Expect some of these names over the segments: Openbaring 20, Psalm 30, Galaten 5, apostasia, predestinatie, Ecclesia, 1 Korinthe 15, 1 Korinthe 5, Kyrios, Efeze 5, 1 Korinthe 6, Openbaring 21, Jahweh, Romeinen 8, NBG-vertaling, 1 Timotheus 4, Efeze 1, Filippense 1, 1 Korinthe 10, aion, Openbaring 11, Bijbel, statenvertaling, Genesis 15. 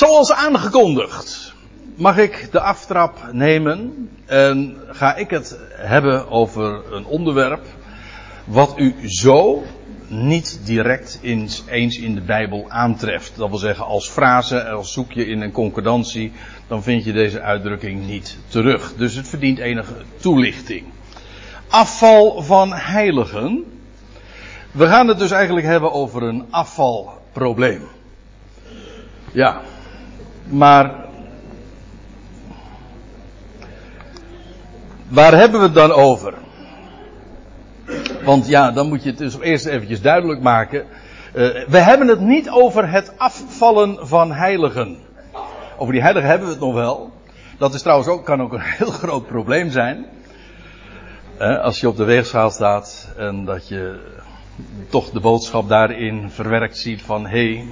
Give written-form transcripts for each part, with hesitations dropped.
Zoals aangekondigd, mag ik de aftrap nemen en ga ik het hebben over een onderwerp wat u zo niet direct eens in de Bijbel aantreft. Dat wil zeggen, als frase, als zoek je in een concordantie, dan vind je deze uitdrukking niet terug. Dus het verdient enige toelichting. Afval van heiligen. We gaan het dus eigenlijk hebben over een afvalprobleem. Ja, maar waar hebben we het dan over? Want ja, dan moet je het dus eerst eventjes duidelijk maken. We hebben het niet over het afvallen van heiligen. Over die heiligen hebben we het nog wel. Dat is trouwens ook, kan ook een heel groot probleem zijn. Als je op de weegschaal staat en dat je toch de boodschap daarin verwerkt ziet van hé,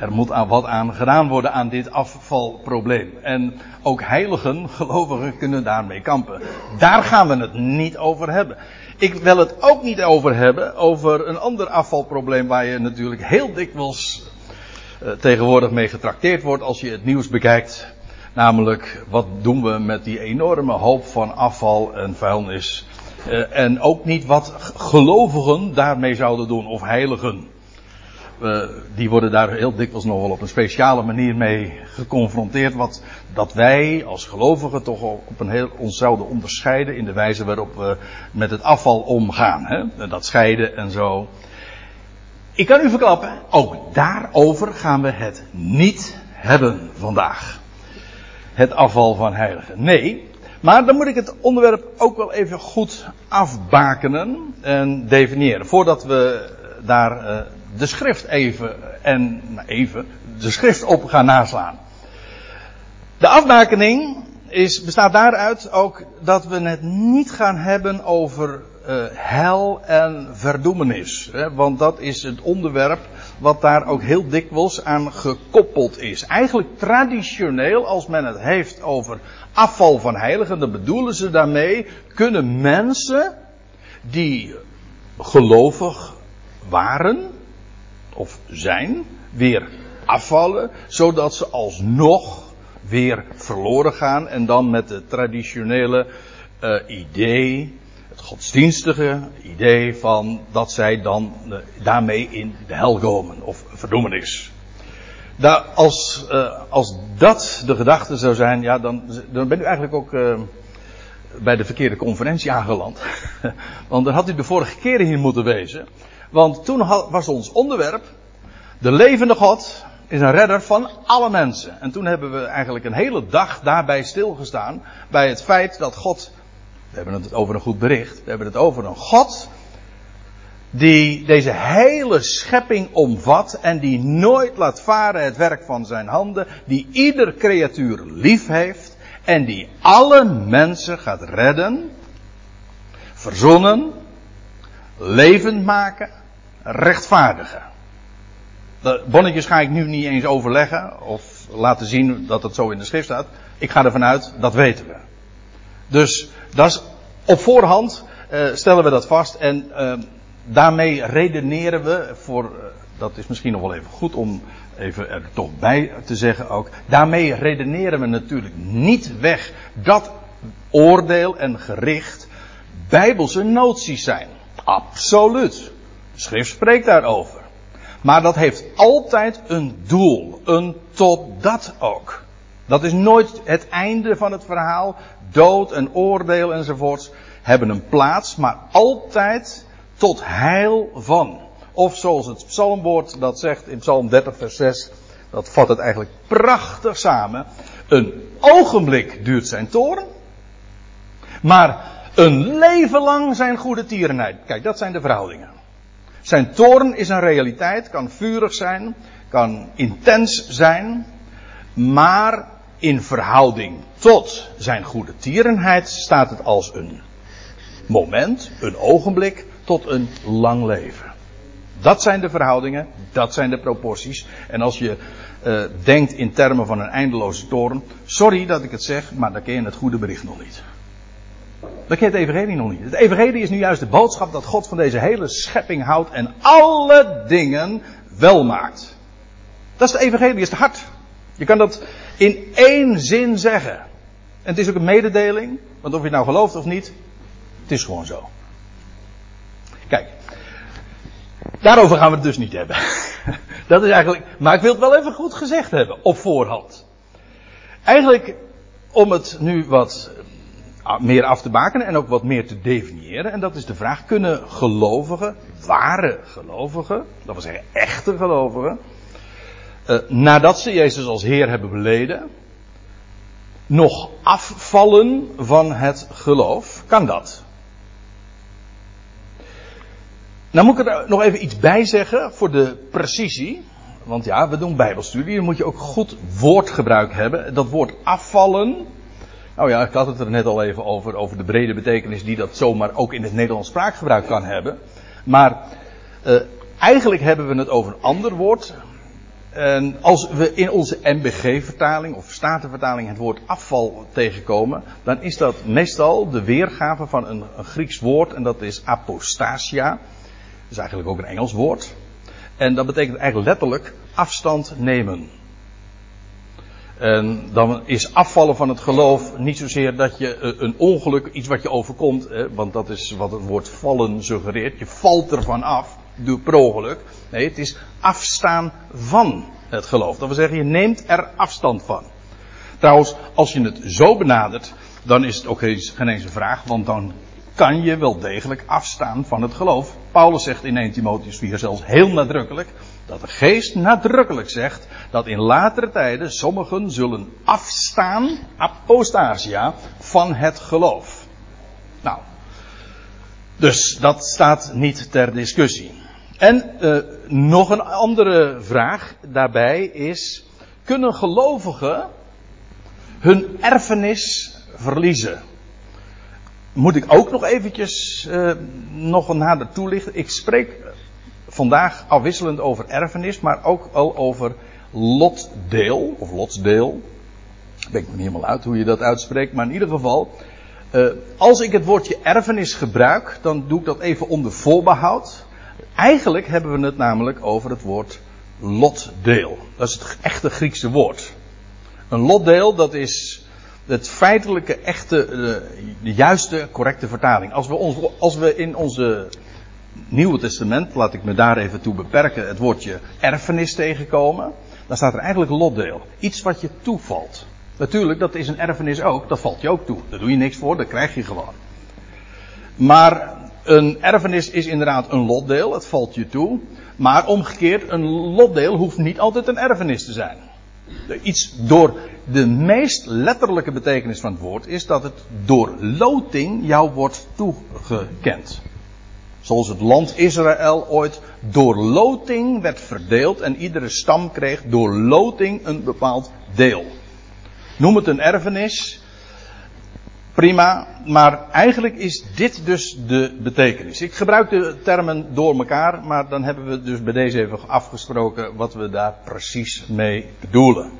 er moet wat aan gedaan worden aan dit afvalprobleem. En ook heiligen, gelovigen, kunnen daarmee kampen. Daar gaan we het niet over hebben. Ik wil het ook niet over hebben over een ander afvalprobleem waar je natuurlijk heel dikwijls tegenwoordig mee getrakteerd wordt als je het nieuws bekijkt. Namelijk, wat doen we met die enorme hoop van afval en vuilnis? En ook niet wat gelovigen daarmee zouden doen, of heiligen. Die worden daar heel dikwijls nog wel op een speciale manier mee geconfronteerd. Dat wij als gelovigen toch op een heel, ons zouden onderscheiden in de wijze waarop we met het afval omgaan. Hè? Dat scheiden en zo. Ik kan u verklappen, ook daarover gaan we het niet hebben vandaag. Het afval van heiligen. Nee, maar dan moet ik het onderwerp ook wel even goed afbakenen en definiëren. Voordat we daar de schrift de schrift op gaan naslaan. De afbakening bestaat daaruit ook dat we het niet gaan hebben over hel en verdoemenis. Hè, want dat is het onderwerp wat daar ook heel dikwijls aan gekoppeld is. Eigenlijk traditioneel, als men het heeft over afval van heiligen, dan bedoelen ze daarmee, kunnen mensen die gelovig waren of zijn, weer afvallen, zodat ze alsnog weer verloren gaan en dan met het traditionele idee, het godsdienstige idee van dat zij dan daarmee in de hel komen of verdoemenis. Als dat de gedachte zou zijn, ja, dan bent u eigenlijk ook bij de verkeerde conferentie aangeland. Want dan had u de vorige keer hier moeten wezen. Want toen was ons onderwerp, de levende God is een redder van alle mensen. En toen hebben we eigenlijk een hele dag daarbij stilgestaan, bij het feit dat God, we hebben het over een goed bericht, we hebben het over een God die deze hele schepping omvat en die nooit laat varen het werk van zijn handen, die ieder creatuur lief heeft en die alle mensen gaat redden, verzoenen, levend maken, rechtvaardigen. De bonnetjes ga ik nu niet eens overleggen of laten zien dat het zo in de schrift staat. Ik ga ervan uit, dat weten we. Dus dat is op voorhand stellen we dat vast en daarmee redeneren we voor, dat is misschien nog wel even goed om even er toch bij te zeggen ook, daarmee redeneren we natuurlijk niet weg dat oordeel en gericht bijbelse noties zijn. Absoluut. De schrift spreekt daarover. Maar dat heeft altijd een doel. Een totdat ook. Dat is nooit het einde van het verhaal. Dood en oordeel enzovoorts hebben een plaats, maar altijd tot heil van. Of zoals het psalmwoord dat zegt in Psalm 30 vers 6, dat vat het eigenlijk prachtig samen. Een ogenblik duurt zijn toorn, maar een leven lang zijn goede tierenheid. Kijk, dat zijn de verhoudingen. Zijn toorn is een realiteit, kan vurig zijn, kan intens zijn, maar in verhouding tot zijn goede tierenheid staat het als een moment, een ogenblik, tot een lang leven. Dat zijn de verhoudingen, dat zijn de proporties. En als je denkt in termen van een eindeloze toorn, sorry dat ik het zeg, maar dan ken je het goede bericht nog niet. Dat kent het evangelie nog niet. Het evangelie is nu juist de boodschap dat God van deze hele schepping houdt en alle dingen wel maakt. Dat is het evangelie, dat is het hart Je kan dat in één zin zeggen. En het is ook een mededeling, want of je het nou gelooft of niet, het is gewoon zo. Kijk, daarover gaan we het dus niet hebben. Dat is eigenlijk, maar ik wil het wel even goed gezegd hebben, op voorhand. Eigenlijk, om het nu wat meer af te bakenen en ook wat meer te definiëren, en dat is de vraag, kunnen gelovigen, ware gelovigen, dat wil zeggen echte gelovigen, nadat ze Jezus als Heer hebben beleden, nog afvallen van het geloof? Kan dat? Nou moet ik er nog even iets bij zeggen voor de precisie. Want ja, we doen bijbelstudie, dan moet je ook goed woordgebruik hebben. Dat woord afvallen, nou ja, ik had het er net al even over de brede betekenis die dat zomaar ook in het Nederlands spraakgebruik kan hebben. Maar eigenlijk hebben we het over een ander woord. En als we in onze NBG-vertaling of statenvertaling het woord afval tegenkomen, dan is dat meestal de weergave van een Grieks woord en dat is apostasia. Dat is eigenlijk ook een Engels woord. En dat betekent eigenlijk letterlijk afstand nemen. En dan is afvallen van het geloof niet zozeer dat je een ongeluk, iets wat je overkomt, want dat is wat het woord vallen suggereert. Je valt ervan af, door per ongeluk. Nee, het is afstaan van het geloof. Dat wil zeggen, je neemt er afstand van. Trouwens, als je het zo benadert, dan is het ook geen eens een vraag, want dan kan je wel degelijk afstaan van het geloof. Paulus zegt in 1 Timotheus 4 zelfs heel nadrukkelijk, dat de geest nadrukkelijk zegt, dat in latere tijden sommigen zullen afstaan, apostasia, van het geloof. Nou, dus dat staat niet ter discussie. En nog een andere vraag daarbij is, kunnen gelovigen hun erfenis verliezen? Moet ik ook nog eventjes nog nader toelichten. Ik spreek vandaag afwisselend over erfenis, maar ook al over lotdeel, of lotsdeel. Ik weet niet helemaal uit hoe je dat uitspreekt, maar in ieder geval, als ik het woordje erfenis gebruik, dan doe ik dat even onder voorbehoud. Eigenlijk hebben we het namelijk over het woord lotdeel. Dat is het echte Griekse woord. Een lotdeel, dat is het feitelijke, echte, de juiste, correcte vertaling. Als we in onze Nieuwe Testament, laat ik me daar even toe beperken, het woordje erfenis tegenkomen, dan staat er eigenlijk lotdeel. Iets wat je toevalt. Natuurlijk, dat is een erfenis ook, dat valt je ook toe. Daar doe je niks voor, dat krijg je gewoon. Maar een erfenis is inderdaad een lotdeel, het valt je toe. Maar omgekeerd, een lotdeel hoeft niet altijd een erfenis te zijn. Iets door de meest letterlijke betekenis van het woord is dat het door loting jou wordt toegekend. Zoals het land Israël ooit door loting werd verdeeld en iedere stam kreeg door loting een bepaald deel. Noem het een erfenis, prima, maar eigenlijk is dit dus de betekenis. Ik gebruik de termen door elkaar, maar dan hebben we dus bij deze even afgesproken wat we daar precies mee bedoelen.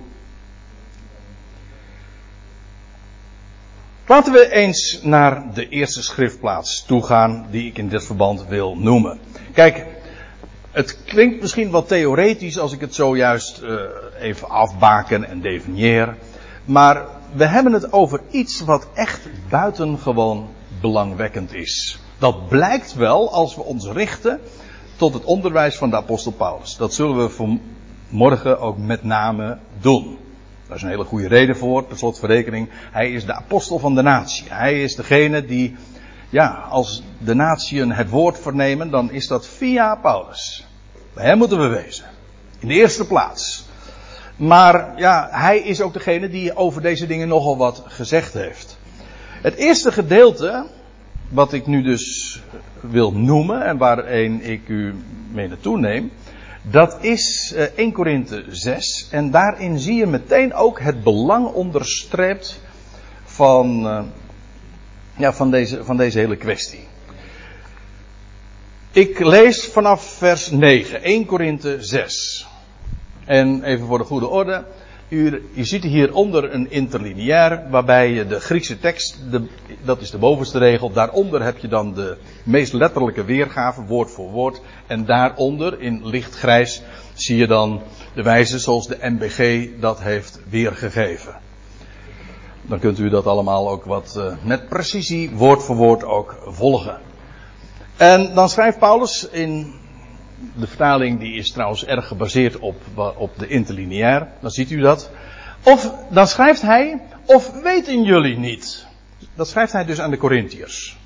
Laten we eens naar de eerste schriftplaats toegaan die ik in dit verband wil noemen. Kijk, het klinkt misschien wat theoretisch als ik het zojuist even afbaken en definieer. Maar we hebben het over iets wat echt buitengewoon belangwekkend is. Dat blijkt wel als we ons richten tot het onderwijs van de apostel Paulus. Dat zullen we vanmorgen ook met name doen. Daar is een hele goede reden voor, per slotverrekening. Hij is de apostel van de natie. Hij is degene die, ja, als de natieën het woord vernemen, dan is dat via Paulus. Bij hem moeten we wezen. In de eerste plaats. Maar ja, hij is ook degene die over deze dingen nogal wat gezegd heeft. Het eerste gedeelte, wat ik nu dus wil noemen en waarin ik u mee naartoe neem, dat is 1 Korinthe 6. En daarin zie je meteen ook het belang onderstreept van deze hele kwestie. Ik lees vanaf vers 9, 1 Korinthe 6. En even voor de goede orde, u ziet hieronder een interlineair, waarbij je de Griekse tekst, dat is de bovenste regel, daaronder heb je dan de meest letterlijke weergave, woord voor woord. En daaronder, in lichtgrijs, zie je dan de wijze zoals de NBG dat heeft weergegeven. Dan kunt u dat allemaal ook wat met precisie, woord voor woord ook volgen. En dan schrijft Paulus in... De vertaling die is trouwens erg gebaseerd op de interlineair. Dan ziet u dat. Of dan schrijft hij, of weten jullie niet. Dat schrijft hij dus aan de Korintiërs.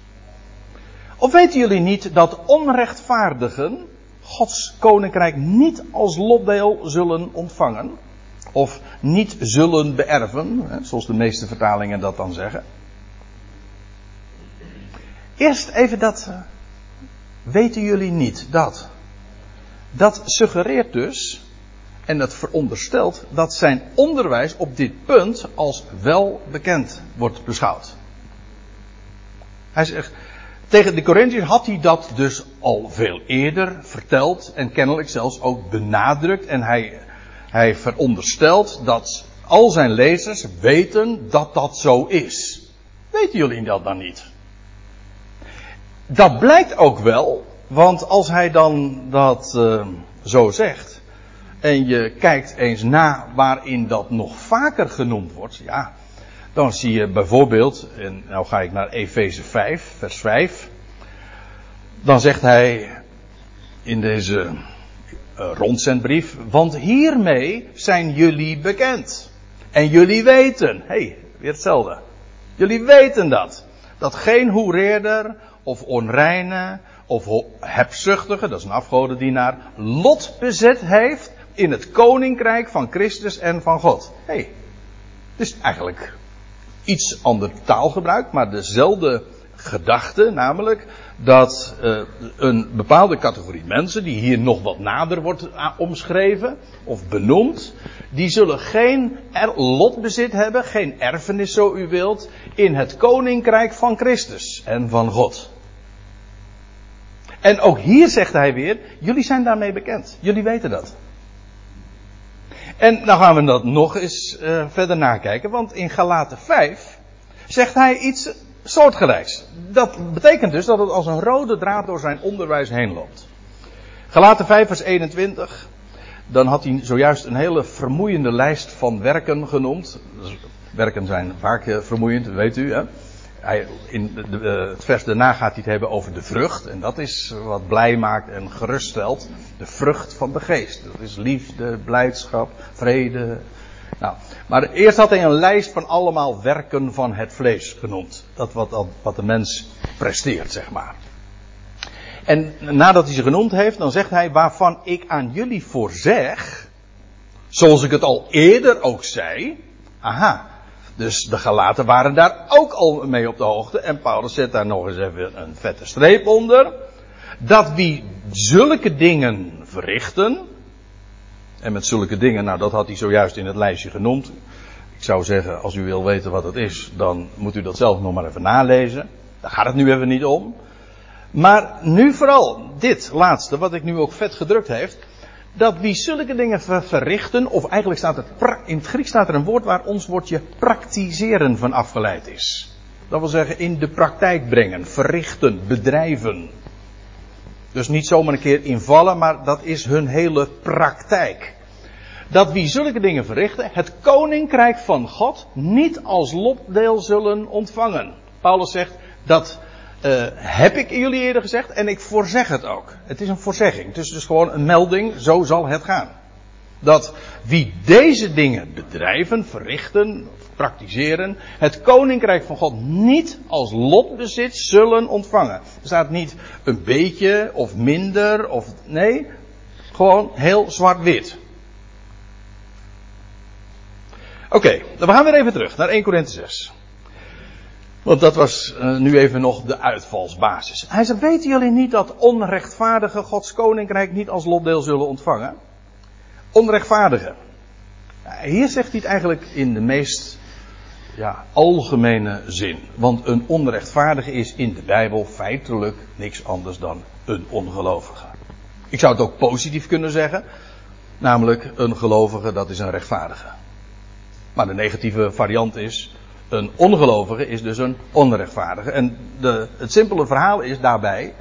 Of weten jullie niet dat onrechtvaardigen Gods koninkrijk niet als lotdeel zullen ontvangen? Of niet zullen beërven, zoals de meeste vertalingen dat dan zeggen. Eerst even dat, weten jullie niet dat... Dat suggereert dus, en dat veronderstelt, dat zijn onderwijs op dit punt als wel bekend wordt beschouwd. Hij zegt, tegen de Korinthiërs had hij dat dus al veel eerder verteld en kennelijk zelfs ook benadrukt. En hij veronderstelt dat al zijn lezers weten dat dat zo is. Weten jullie dat dan niet? Dat blijkt ook wel. Want als hij dan dat zo zegt, en je kijkt eens na waarin dat nog vaker genoemd wordt, ja, dan zie je bijvoorbeeld, en nou ga ik naar Efeze 5, vers 5, dan zegt hij in deze rondzendbrief, want hiermee zijn jullie bekend. En jullie weten, weer hetzelfde, jullie weten dat geen hoereerder of onreine... of hebzuchtige, dat is een afgodendienaar, lot bezet heeft in het koninkrijk van Christus en van God. Het is eigenlijk iets ander taalgebruik, maar dezelfde gedachte, namelijk dat een bepaalde categorie mensen, die hier nog wat nader wordt omschreven of benoemd, die zullen geen lotbezit hebben, geen erfenis zo u wilt, in het koninkrijk van Christus en van God. En ook hier zegt hij weer, jullie zijn daarmee bekend. Jullie weten dat. En nou gaan we dat nog eens verder nakijken. Want in Galaten 5 zegt hij iets soortgelijks. Dat betekent dus dat het als een rode draad door zijn onderwijs heen loopt. Galaten 5 vers 21. Dan had hij zojuist een hele vermoeiende lijst van werken genoemd. Werken zijn vaak vermoeiend, weet u hè. In het vers daarna gaat hij het hebben over de vrucht. En dat is wat blij maakt en geruststelt. De vrucht van de geest. Dat is liefde, blijdschap, vrede. Nou, maar eerst had hij een lijst van allemaal werken van het vlees genoemd. Dat wat de mens presteert, zeg maar. En nadat hij ze genoemd heeft, dan zegt hij... waarvan ik aan jullie voorzeg... zoals ik het al eerder ook zei... Aha... Dus de Galaten waren daar ook al mee op de hoogte. En Paulus zet daar nog eens even een vette streep onder. Dat wie zulke dingen verrichten. En met zulke dingen, nou dat had hij zojuist in het lijstje genoemd. Ik zou zeggen, als u wil weten wat het is, dan moet u dat zelf nog maar even nalezen. Daar gaat het nu even niet om. Maar nu vooral dit laatste, wat ik nu ook vet gedrukt heeft. Dat wie zulke dingen verrichten, of eigenlijk staat het, in het Grieks staat er een woord waar ons woordje praktiseren van afgeleid is. Dat wil zeggen in de praktijk brengen, verrichten, bedrijven. Dus niet zomaar een keer invallen, maar dat is hun hele praktijk. Dat wie zulke dingen verrichten, het koninkrijk van God niet als lotdeel zullen ontvangen. Paulus zegt dat... heb ik jullie eerder gezegd en ik voorzeg het ook. Het is een voorzegging. Het is dus gewoon een melding. Zo zal het gaan. Dat wie deze dingen bedrijven, verrichten, praktiseren, het koninkrijk van God niet als lotbezit zullen ontvangen. Er staat niet een beetje of minder of nee. Gewoon heel zwart-wit. Oké, dan gaan we weer even terug naar 1 Korinthe 6. Want dat was nu even nog de uitvalsbasis. Hij zei, weten jullie niet dat onrechtvaardigen Gods koninkrijk niet als lotdeel zullen ontvangen? Onrechtvaardigen. Hier zegt hij het eigenlijk in de meest algemene zin. Want een onrechtvaardige is in de Bijbel feitelijk niks anders dan een ongelovige. Ik zou het ook positief kunnen zeggen. Namelijk, een gelovige, dat is een rechtvaardige. Maar de negatieve variant is... Een ongelovige is dus een onrechtvaardige. En het simpele verhaal is daarbij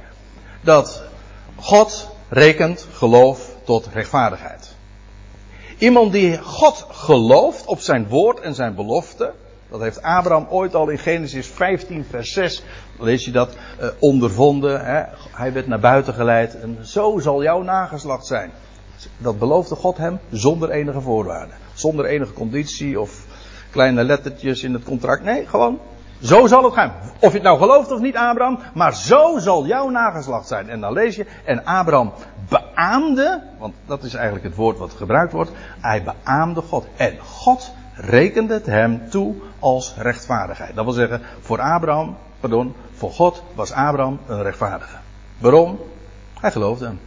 dat God rekent geloof tot rechtvaardigheid. Iemand die God gelooft op zijn woord en zijn belofte. Dat heeft Abraham ooit al in Genesis 15 vers 6, lees je dat, ondervonden. Hè? Hij werd naar buiten geleid en zo zal jouw nageslacht zijn. Dat beloofde God hem zonder enige voorwaarden. Zonder enige conditie of kleine lettertjes in het contract. Nee, gewoon. Zo zal het gaan. Of je het nou gelooft of niet, Abraham. Maar zo zal jouw nageslacht zijn. En dan lees je. En Abraham beaamde. Want dat is eigenlijk het woord wat gebruikt wordt. Hij beaamde God. En God rekende het hem toe als rechtvaardigheid. Dat wil zeggen, voor God was Abraham een rechtvaardige. Waarom? Hij geloofde hem.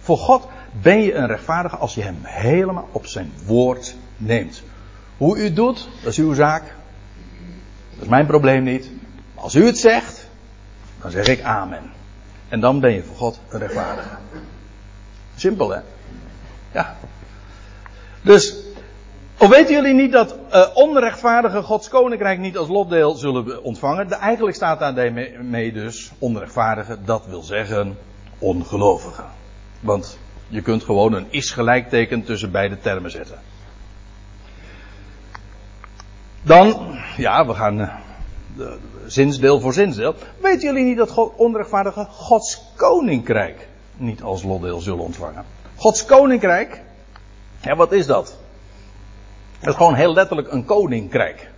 Voor God ben je een rechtvaardige als je hem helemaal op zijn woord neemt. Hoe u het doet, dat is uw zaak. Dat is mijn probleem niet. Maar als u het zegt, dan zeg ik amen. En dan ben je voor God een rechtvaardige. Simpel, hè? Ja. Dus, of weten jullie niet dat onrechtvaardigen Gods koninkrijk niet als lotdeel zullen ontvangen? Eigenlijk staat daarmee dus onrechtvaardigen, dat wil zeggen ongelovigen. Want je kunt gewoon een is-gelijkteken tussen beide termen zetten. Dan, ja, we gaan zinsdeel voor zinsdeel. Weten jullie niet dat onrechtvaardigen Gods koninkrijk niet als lotdeel zullen ontvangen? Gods koninkrijk, ja, wat is dat? Dat is gewoon heel letterlijk een koninkrijk.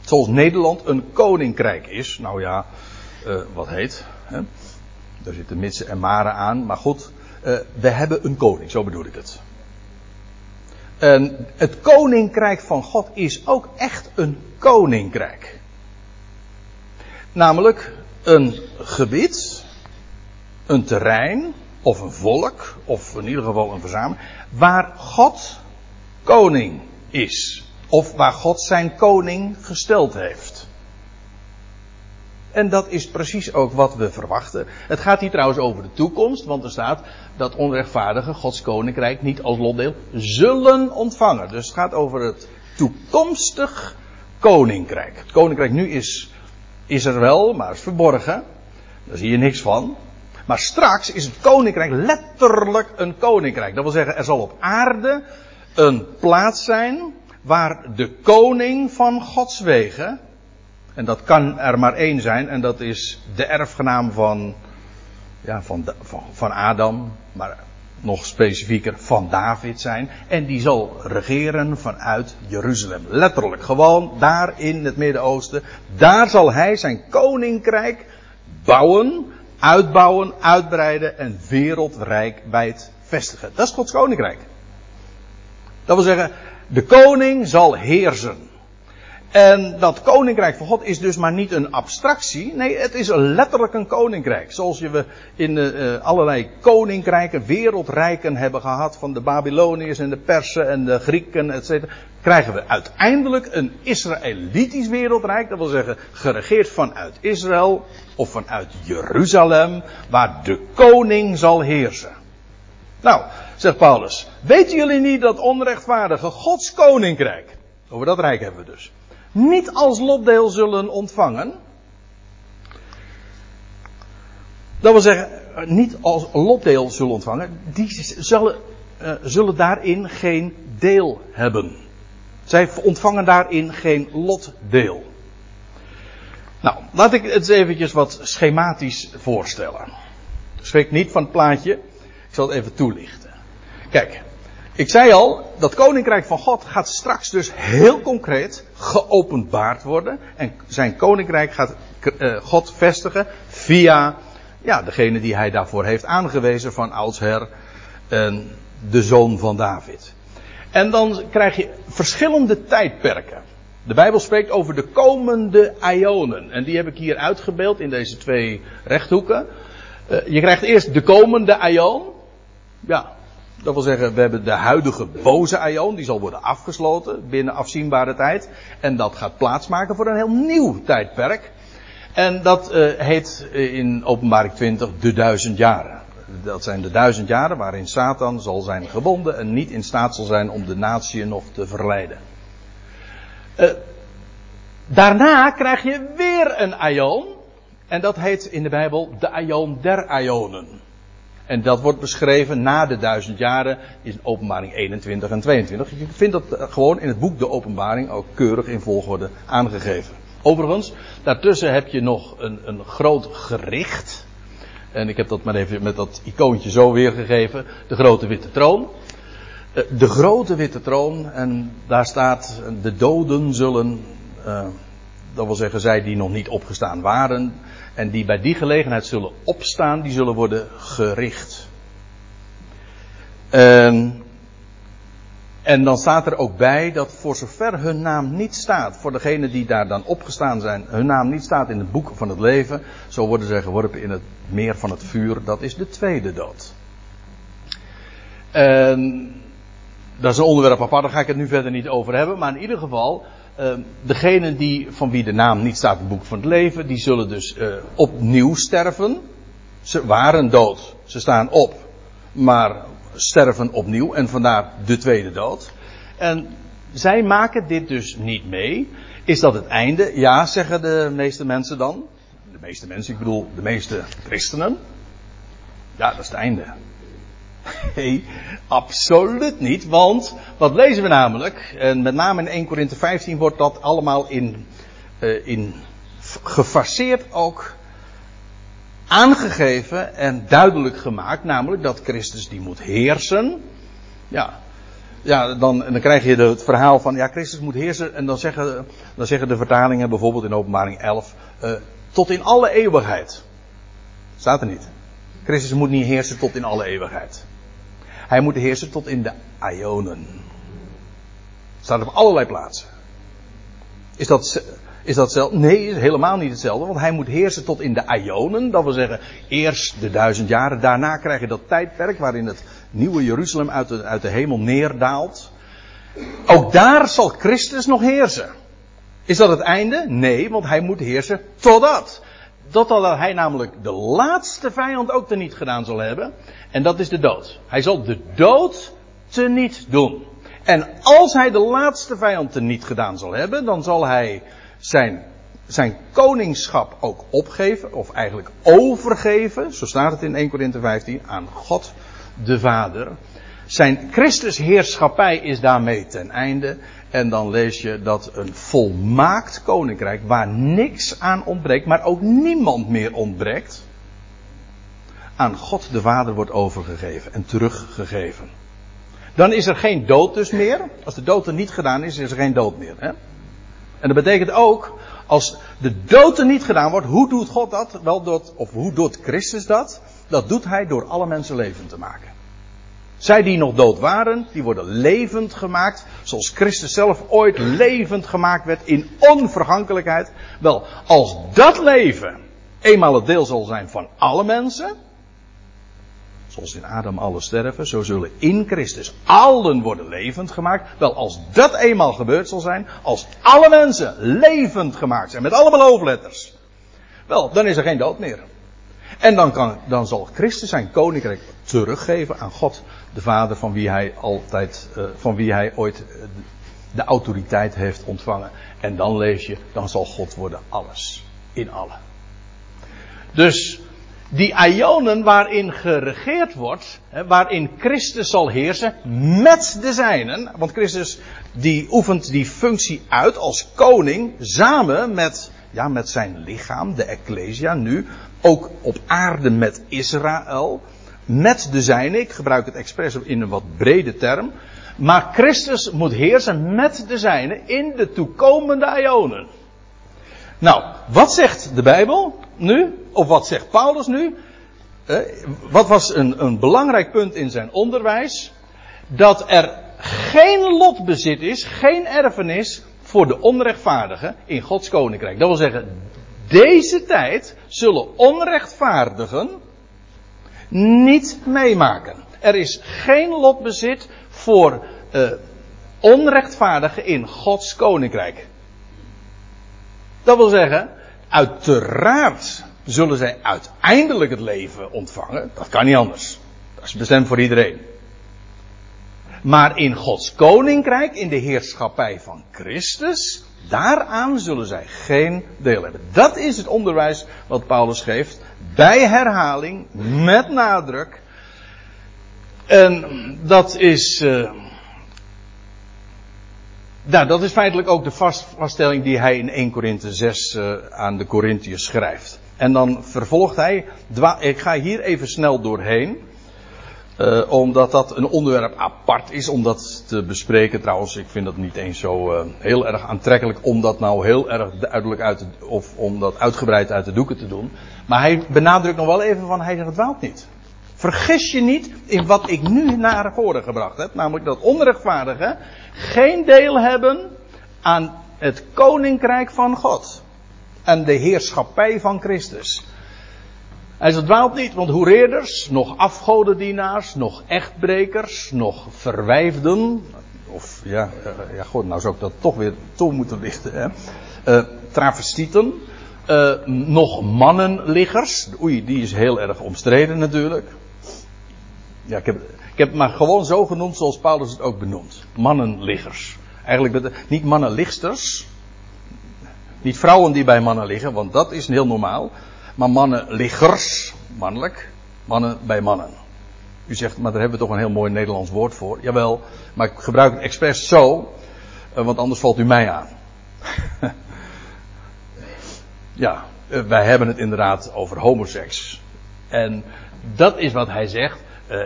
Zoals Nederland een koninkrijk is. Nou ja, wat heet. Hè? Daar zitten mitsen en maren aan. Maar goed, we hebben een koning, zo bedoel ik het. En het koninkrijk van God is ook echt een koninkrijk. Namelijk een gebied, een terrein, of een volk, of in ieder geval een verzameling, waar God koning is. Of waar God zijn koning gesteld heeft. En dat is precies ook wat we verwachten. Het gaat hier trouwens over de toekomst, want er staat dat onrechtvaardigen Gods koninkrijk niet als lotdeel zullen ontvangen. Dus het gaat over het toekomstig koninkrijk. Het koninkrijk nu is er wel, maar is verborgen. Daar zie je niks van. Maar straks is het koninkrijk letterlijk een koninkrijk. Dat wil zeggen, er zal op aarde een plaats zijn waar de koning van Gods wegen, en dat kan er maar één zijn, en dat is de erfgenaam van Adam, maar nog specifieker van David zijn. En die zal regeren vanuit Jeruzalem. Letterlijk, gewoon daar in het Midden-Oosten. Daar zal hij zijn koninkrijk uitbouwen, uitbreiden en wereldwijd vestigen. Dat is Gods koninkrijk. Dat wil zeggen, de koning zal heersen. En dat koninkrijk van God is dus maar niet een abstractie. Nee, het is letterlijk een koninkrijk. Zoals we in allerlei koninkrijken, wereldrijken hebben gehad. Van de Babyloniërs en de Persen en de Grieken, et cetera. Krijgen we uiteindelijk een Israëlitisch wereldrijk. Dat wil zeggen, geregeerd vanuit Israël of vanuit Jeruzalem. Waar de koning zal heersen. Nou, zegt Paulus. Weten jullie niet dat onrechtvaardige Gods koninkrijk. Over dat rijk hebben we dus. Niet als lotdeel zullen ontvangen. Dat wil zeggen, niet als lotdeel zullen ontvangen. Die zullen daarin geen deel hebben. Zij ontvangen daarin geen lotdeel. Nou, laat ik het eventjes wat schematisch voorstellen. Schrik niet van het plaatje. Ik zal het even toelichten. Kijk. Ik zei al, dat koninkrijk van God gaat straks dus heel concreet geopenbaard worden. En zijn koninkrijk gaat God vestigen via degene die hij daarvoor heeft aangewezen van oudsher, de zoon van David. En dan krijg je verschillende tijdperken. De Bijbel spreekt over de komende aionen. En die heb ik hier uitgebeeld in deze twee rechthoeken. Je krijgt eerst de komende aion. Ja. Dat wil zeggen, we hebben de huidige boze aion, die zal worden afgesloten binnen afzienbare tijd. En dat gaat plaatsmaken voor een heel nieuw tijdperk. En dat heet in Openbaring 20 de 1000 jaren. Dat zijn de 1000 jaren waarin Satan zal zijn gebonden en niet in staat zal zijn om de natie nog te verleiden. Daarna krijg je weer een aion. En dat heet in de Bijbel de aion der aionen. En dat wordt beschreven na de 1000 jaren in Openbaring 21 en 22. Je vindt dat gewoon in het boek De Openbaring ook keurig in volgorde aangegeven. Overigens, daartussen heb je nog een groot gericht. En ik heb dat maar even met dat icoontje zo weergegeven. De grote witte troon. De grote witte troon. En daar staat, de doden zullen... dat wil zeggen, zij die nog niet opgestaan waren... en die bij die gelegenheid zullen opstaan... die zullen worden gericht. En dan staat er ook bij... dat voor zover hun naam niet staat... voor degenen die daar dan opgestaan zijn... hun naam niet staat in het boek van het leven... zo worden zij geworpen in het meer van het vuur... dat is de tweede dood. Dat is een onderwerp apart... daar ga ik het nu verder niet over hebben... maar in ieder geval... degenen van wie de naam niet staat in het boek van het leven... die zullen dus opnieuw sterven. Ze waren dood. Ze staan op. Maar sterven opnieuw. En vandaar de tweede dood. En zij maken dit dus niet mee. Is dat het einde? Ja, zeggen de meeste mensen dan. De meeste mensen, ik bedoel de meeste christenen. Ja, dat is het einde. Nee, absoluut niet. Want wat lezen we namelijk? En met name in 1 Korinthe 15 wordt dat allemaal in gefaseerd ook aangegeven en duidelijk gemaakt. Namelijk dat Christus die moet heersen. Ja dan krijg je het verhaal van ja, Christus moet heersen. En dan zeggen de vertalingen bijvoorbeeld in Openbaring 11... tot in alle eeuwigheid. Staat er niet. Christus moet niet heersen tot in alle eeuwigheid. Hij moet heersen tot in de aionen. Staat op allerlei plaatsen. Is dat zelf? Nee, is helemaal niet hetzelfde. Want hij moet heersen tot in de aionen. Dat wil zeggen, eerst de 1000 jaren. Daarna krijg je dat tijdperk waarin het nieuwe Jeruzalem uit de hemel neerdaalt. Ook daar zal Christus nog heersen. Is dat het einde? Nee, want hij moet heersen totdat. Totdat hij namelijk de laatste vijand ook teniet gedaan zal hebben. En dat is de dood. Hij zal de dood teniet doen. En als hij de laatste vijand teniet gedaan zal hebben... dan zal hij zijn koningschap ook opgeven. Of eigenlijk overgeven. Zo staat het in 1 Korinthe 15. Aan God de Vader. Zijn Christusheerschappij is daarmee ten einde. En dan lees je dat een volmaakt koninkrijk... waar niks aan ontbreekt... maar ook niemand meer ontbreekt... aan God de Vader wordt overgegeven... en teruggegeven. Dan is er geen dood dus meer. Als de dood er niet gedaan is... is er geen dood meer. Hè? En dat betekent ook... als de dood er niet gedaan wordt... hoe doet God dat? Wel hoe doet Christus dat? Dat doet hij door alle mensen levend te maken. Zij die nog dood waren, die worden levend gemaakt. Zoals Christus zelf ooit levend gemaakt werd in onvergankelijkheid. Wel, als dat leven eenmaal het deel zal zijn van alle mensen. Zoals in Adam alle sterven, zo zullen in Christus allen worden levend gemaakt. Wel, als dat eenmaal gebeurd zal zijn, als alle mensen levend gemaakt zijn, met allemaal hoofdletters. Wel, dan is er geen dood meer. En dan zal Christus zijn koninkrijk teruggeven aan God, de Vader van wie hij ooit de autoriteit heeft ontvangen. En dan lees je, dan zal God worden alles, in allen. Dus die aionen waarin geregeerd wordt, waarin Christus zal heersen met de zijnen, want Christus die oefent die functie uit als koning samen met zijn lichaam, de Ecclesia nu, ook op aarde met Israël, met de zijnen. Ik gebruik het expres in een wat brede term, maar Christus moet heersen met de zijnen in de toekomende ionen. Nou, wat zegt de Bijbel nu, of wat zegt Paulus nu? Wat was een belangrijk punt in zijn onderwijs? Dat er geen lotbezit is, geen erfenis voor de onrechtvaardigen in Gods koninkrijk. Dat wil zeggen, deze tijd zullen onrechtvaardigen niet meemaken. Er is geen lotbezit voor onrechtvaardigen in Gods koninkrijk. Dat wil zeggen, uiteraard zullen zij uiteindelijk het leven ontvangen. Dat kan niet anders. Dat is bestemd voor iedereen. Maar in Gods koninkrijk, in de heerschappij van Christus, daaraan zullen zij geen deel hebben. Dat is het onderwijs wat Paulus geeft, bij herhaling, met nadruk. En dat is... Nou, dat is feitelijk ook de vaststelling die hij in 1 Korinthe 6 aan de Korintiërs schrijft. En dan vervolgt hij... Ik ga hier even snel doorheen. Omdat dat een onderwerp apart is om dat te bespreken. Trouwens, ik vind dat niet eens zo heel erg aantrekkelijk om dat nou heel erg duidelijk uit te, of om dat uitgebreid uit de doeken te doen. Maar hij benadrukt nog wel even van, hij zegt, het dwaalt niet. Vergis je niet in wat ik nu naar voren gebracht heb. Namelijk dat onrechtvaardigen geen deel hebben aan het koninkrijk van God. En de heerschappij van Christus. Hij zegt, dwaalt niet, want hoereerders, nog afgodendienaars, nog echtbrekers, nog verwijfden. Of, ja god, nou zou ik dat toch weer toe moeten lichten, hè. Travestieten. Nog mannenliggers. Oei, die is heel erg omstreden natuurlijk. Ja, ik heb het maar gewoon zo genoemd zoals Paulus het ook benoemt. Mannenliggers. Eigenlijk niet mannenligsters. Niet vrouwen die bij mannen liggen, want dat is heel normaal. Maar mannenliggers, mannelijk, mannen bij mannen. U zegt, maar daar hebben we toch een heel mooi Nederlands woord voor. Jawel, maar ik gebruik het expres zo, want anders valt u mij aan. Ja, wij hebben het inderdaad over homoseks. En dat is wat hij zegt.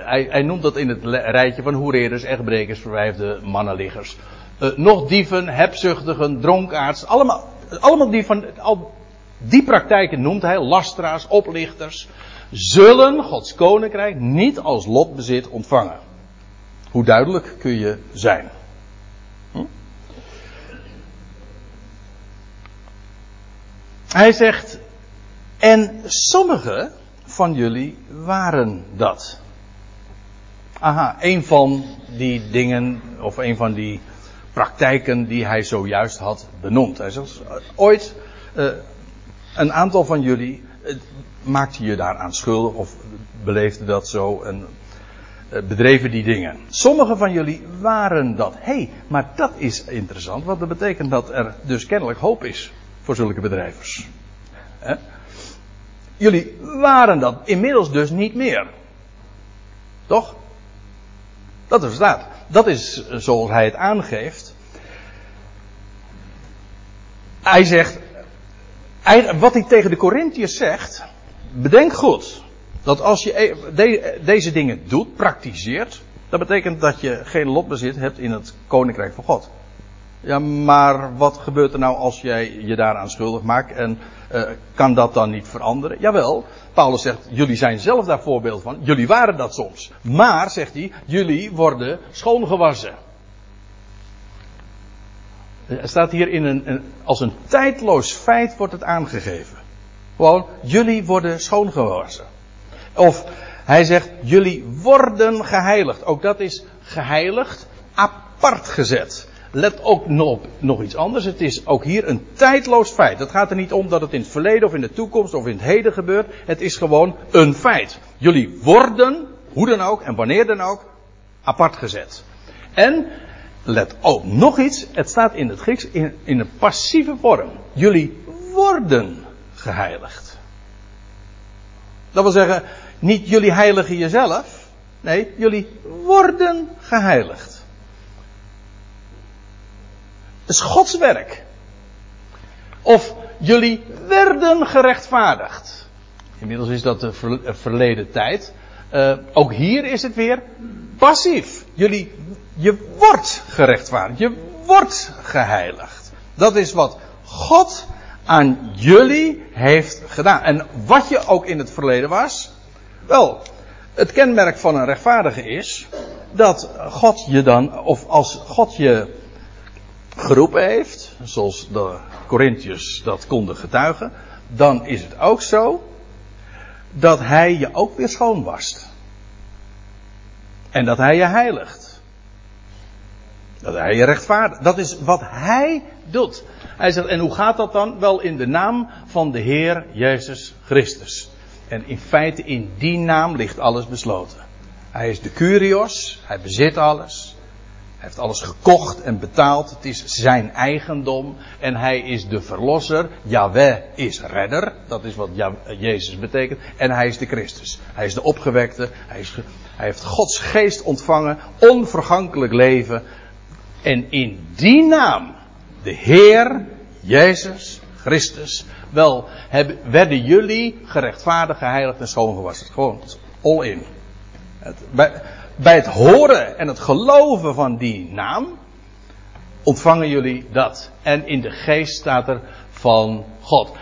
Hij noemt dat in het rijtje van hoereerders, echtbrekers, verwijfde mannenliggers. Nog dieven, hebzuchtigen, dronkaards. Allemaal die van... Die praktijken noemt hij, lasteraars, oplichters, zullen Gods koninkrijk niet als lotbezit ontvangen. Hoe duidelijk kun je zijn? Hij zegt, en sommige van jullie waren dat. Aha, een van die dingen, of een van die praktijken die hij zojuist had benoemd. Hij zegt, ooit... Een aantal van jullie maakte je daaraan schuldig of beleefde dat zo en bedreven die dingen. Sommigen van jullie waren dat. Hé, maar dat is interessant, want dat betekent dat er dus kennelijk hoop is voor zulke bedrijvers. Hè? Jullie waren dat, inmiddels dus niet meer. Toch? Dat is dat. Dat is zoals hij het aangeeft. Hij zegt... Wat hij tegen de Korintiërs zegt, bedenk goed, dat als je deze dingen doet, praktiseert, dat betekent dat je geen lotbezit hebt in het koninkrijk van God. Ja, maar wat gebeurt er nou als jij je daaraan schuldig maakt en kan dat dan niet veranderen? Jawel, Paulus zegt, jullie zijn zelf daar voorbeeld van, jullie waren dat soms. Maar, zegt hij, jullie worden schoongewassen. Er staat hier in als een tijdloos feit wordt het aangegeven. Gewoon, jullie worden schoongewassen. Of hij zegt, jullie worden geheiligd. Ook dat is geheiligd, apart gezet. Let ook nog iets anders. Het is ook hier een tijdloos feit. Het gaat er niet om dat het in het verleden of in de toekomst of in het heden gebeurt. Het is gewoon een feit. Jullie worden, hoe dan ook en wanneer dan ook, apart gezet. En... Let op, nog iets, het staat in het Grieks in een passieve vorm. Jullie worden geheiligd. Dat wil zeggen, niet jullie heiligen jezelf. Nee, jullie worden geheiligd. Dat is Gods werk. Of jullie werden gerechtvaardigd. Inmiddels is dat de verleden tijd. Ook hier is het weer passief. Je wordt gerechtvaardigd. Je wordt geheiligd. Dat is wat God aan jullie heeft gedaan. En wat je ook in het verleden was. Wel, het kenmerk van een rechtvaardige is dat God je dan, of als God je geroepen heeft, zoals de Korintiërs dat konden getuigen, dan is het ook zo dat hij je ook weer schoon wast. En dat hij je heiligt. Dat hij je rechtvaardigt. Dat is wat hij doet. Hij zegt, en hoe gaat dat dan? Wel in de naam van de Heer Jezus Christus. En in feite in die naam ligt alles besloten. Hij is de Kyrios. Hij bezit alles. heeft alles gekocht en betaald. Het is zijn eigendom. En hij is de verlosser. Jahweh is redder. Dat is wat Jezus betekent. En hij is de Christus. Hij is de opgewekte. Hij heeft Gods geest ontvangen. Onvergankelijk leven. En in die naam. De Heer. Jezus. Christus. Wel werden jullie gerechtvaardigd, geheiligd en schoongewassen. Gewoon all in. Bij het horen en het geloven van die naam ontvangen jullie dat. En in de geest staat er van God.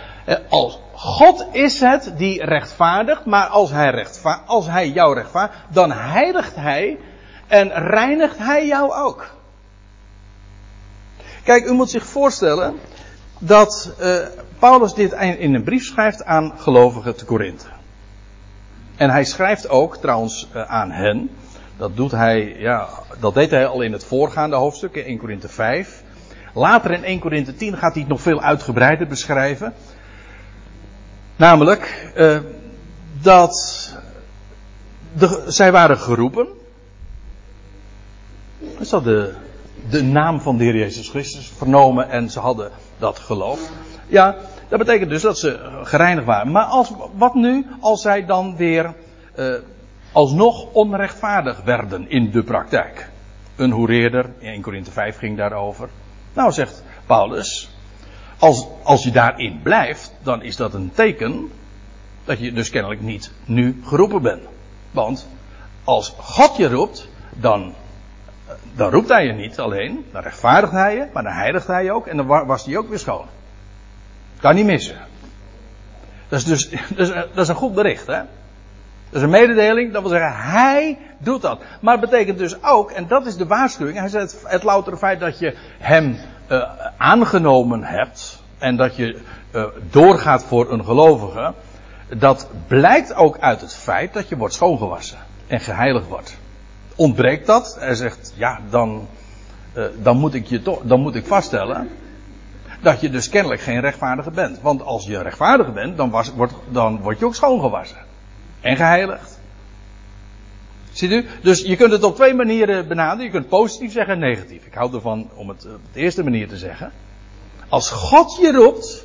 Als God is het die rechtvaardigt, maar als hij jou rechtvaardigt, dan heiligt hij en reinigt hij jou ook. Kijk, u moet zich voorstellen dat Paulus dit in een brief schrijft aan gelovigen te Korinthe. En hij schrijft ook trouwens aan hen. Dat deed hij al in het voorgaande hoofdstuk, in 1 Korinthe 5. Later in 1 Korinthe 10 gaat hij het nog veel uitgebreider beschrijven. Namelijk, zij waren geroepen. Is dat de naam van de Heer Jezus Christus vernomen en ze hadden dat geloof. Ja, dat betekent dus dat ze gereinigd waren. Maar wat nu als zij dan weer alsnog onrechtvaardig werden in de praktijk? Een hoereerder, in 1 Korinthe 5 ging daarover. Nou, zegt Paulus, als je daarin blijft, dan is dat een teken dat je dus kennelijk niet nu geroepen bent. Want als God je roept, dan roept hij je niet alleen, dan rechtvaardigt hij je, maar dan heiligt hij je ook en dan was hij ook weer schoon. Kan niet missen. Dat is een goed bericht, hè? Dat is een mededeling, dat wil zeggen, hij doet dat. Maar het betekent dus ook, en dat is de waarschuwing, hij zegt het loutere feit dat je hem aangenomen hebt en dat je doorgaat voor een gelovige, dat blijkt ook uit het feit dat je wordt schoongewassen en geheiligd wordt. Ontbreekt dat? Hij zegt, ja, dan moet ik vaststellen dat je dus kennelijk geen rechtvaardige bent. Want als je rechtvaardige bent, dan word je ook schoongewassen. En geheiligd. Ziet u? Dus je kunt het op twee manieren benaderen. Je kunt positief zeggen en negatief. Ik hou ervan om het op de eerste manier te zeggen. Als God je roept,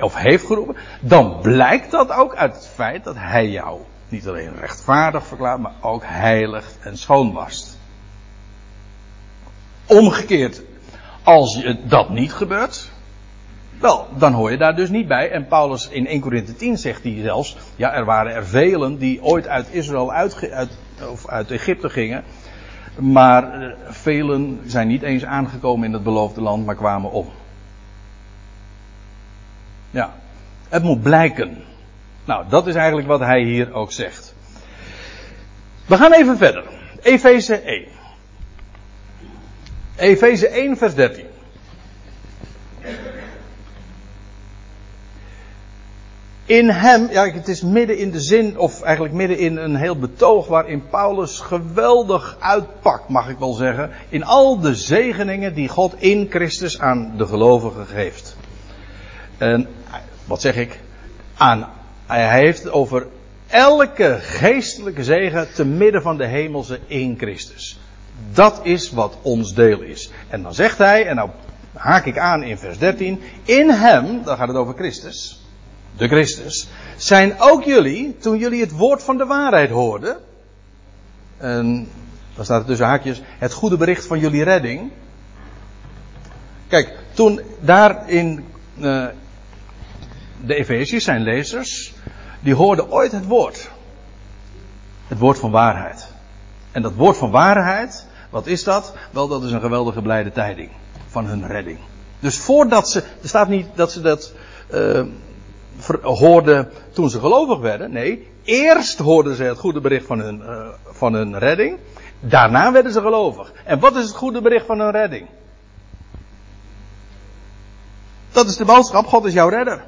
of heeft geroepen, dan blijkt dat ook uit het feit dat hij jou niet alleen rechtvaardig verklaart, maar ook heiligt en schoonwast. Omgekeerd, als dat niet gebeurt, wel, dan hoor je daar dus niet bij. En Paulus in 1 Korinthe 10 zegt hij zelfs, ja, er waren er velen die ooit uit Israël of uit Egypte gingen, maar velen zijn niet eens aangekomen in het beloofde land, maar kwamen om. Ja, het moet blijken. Nou, dat is eigenlijk wat hij hier ook zegt. We gaan even verder. Efeze 1. Efeze 1 vers 13. In hem, ja, het is midden in de zin, of eigenlijk midden in een heel betoog waarin Paulus geweldig uitpakt, mag ik wel zeggen, in al de zegeningen die God in Christus aan de gelovigen geeft. En, wat zeg ik? Hij heeft over elke geestelijke zegen te midden van de hemelse in Christus. Dat is wat ons deel is. En dan zegt hij, en nou haak ik aan in vers 13, in hem, dan gaat het over Christus, de Christus, zijn ook jullie, toen jullie het woord van de waarheid hoorden, en dan staat er tussen haakjes, het goede bericht van jullie redding. Kijk, toen daar in de Efeziërs, zijn lezers, die hoorden ooit het woord van waarheid. En dat woord van waarheid, wat is dat? Wel, dat is een geweldige blijde tijding van hun redding. Dus voordat ze, er staat niet dat ze dat hoorden toen ze gelovig werden. Nee, eerst hoorden ze het goede bericht van hun redding. Daarna werden ze gelovig. En wat is het goede bericht van hun redding? Dat is de boodschap, God is jouw redder.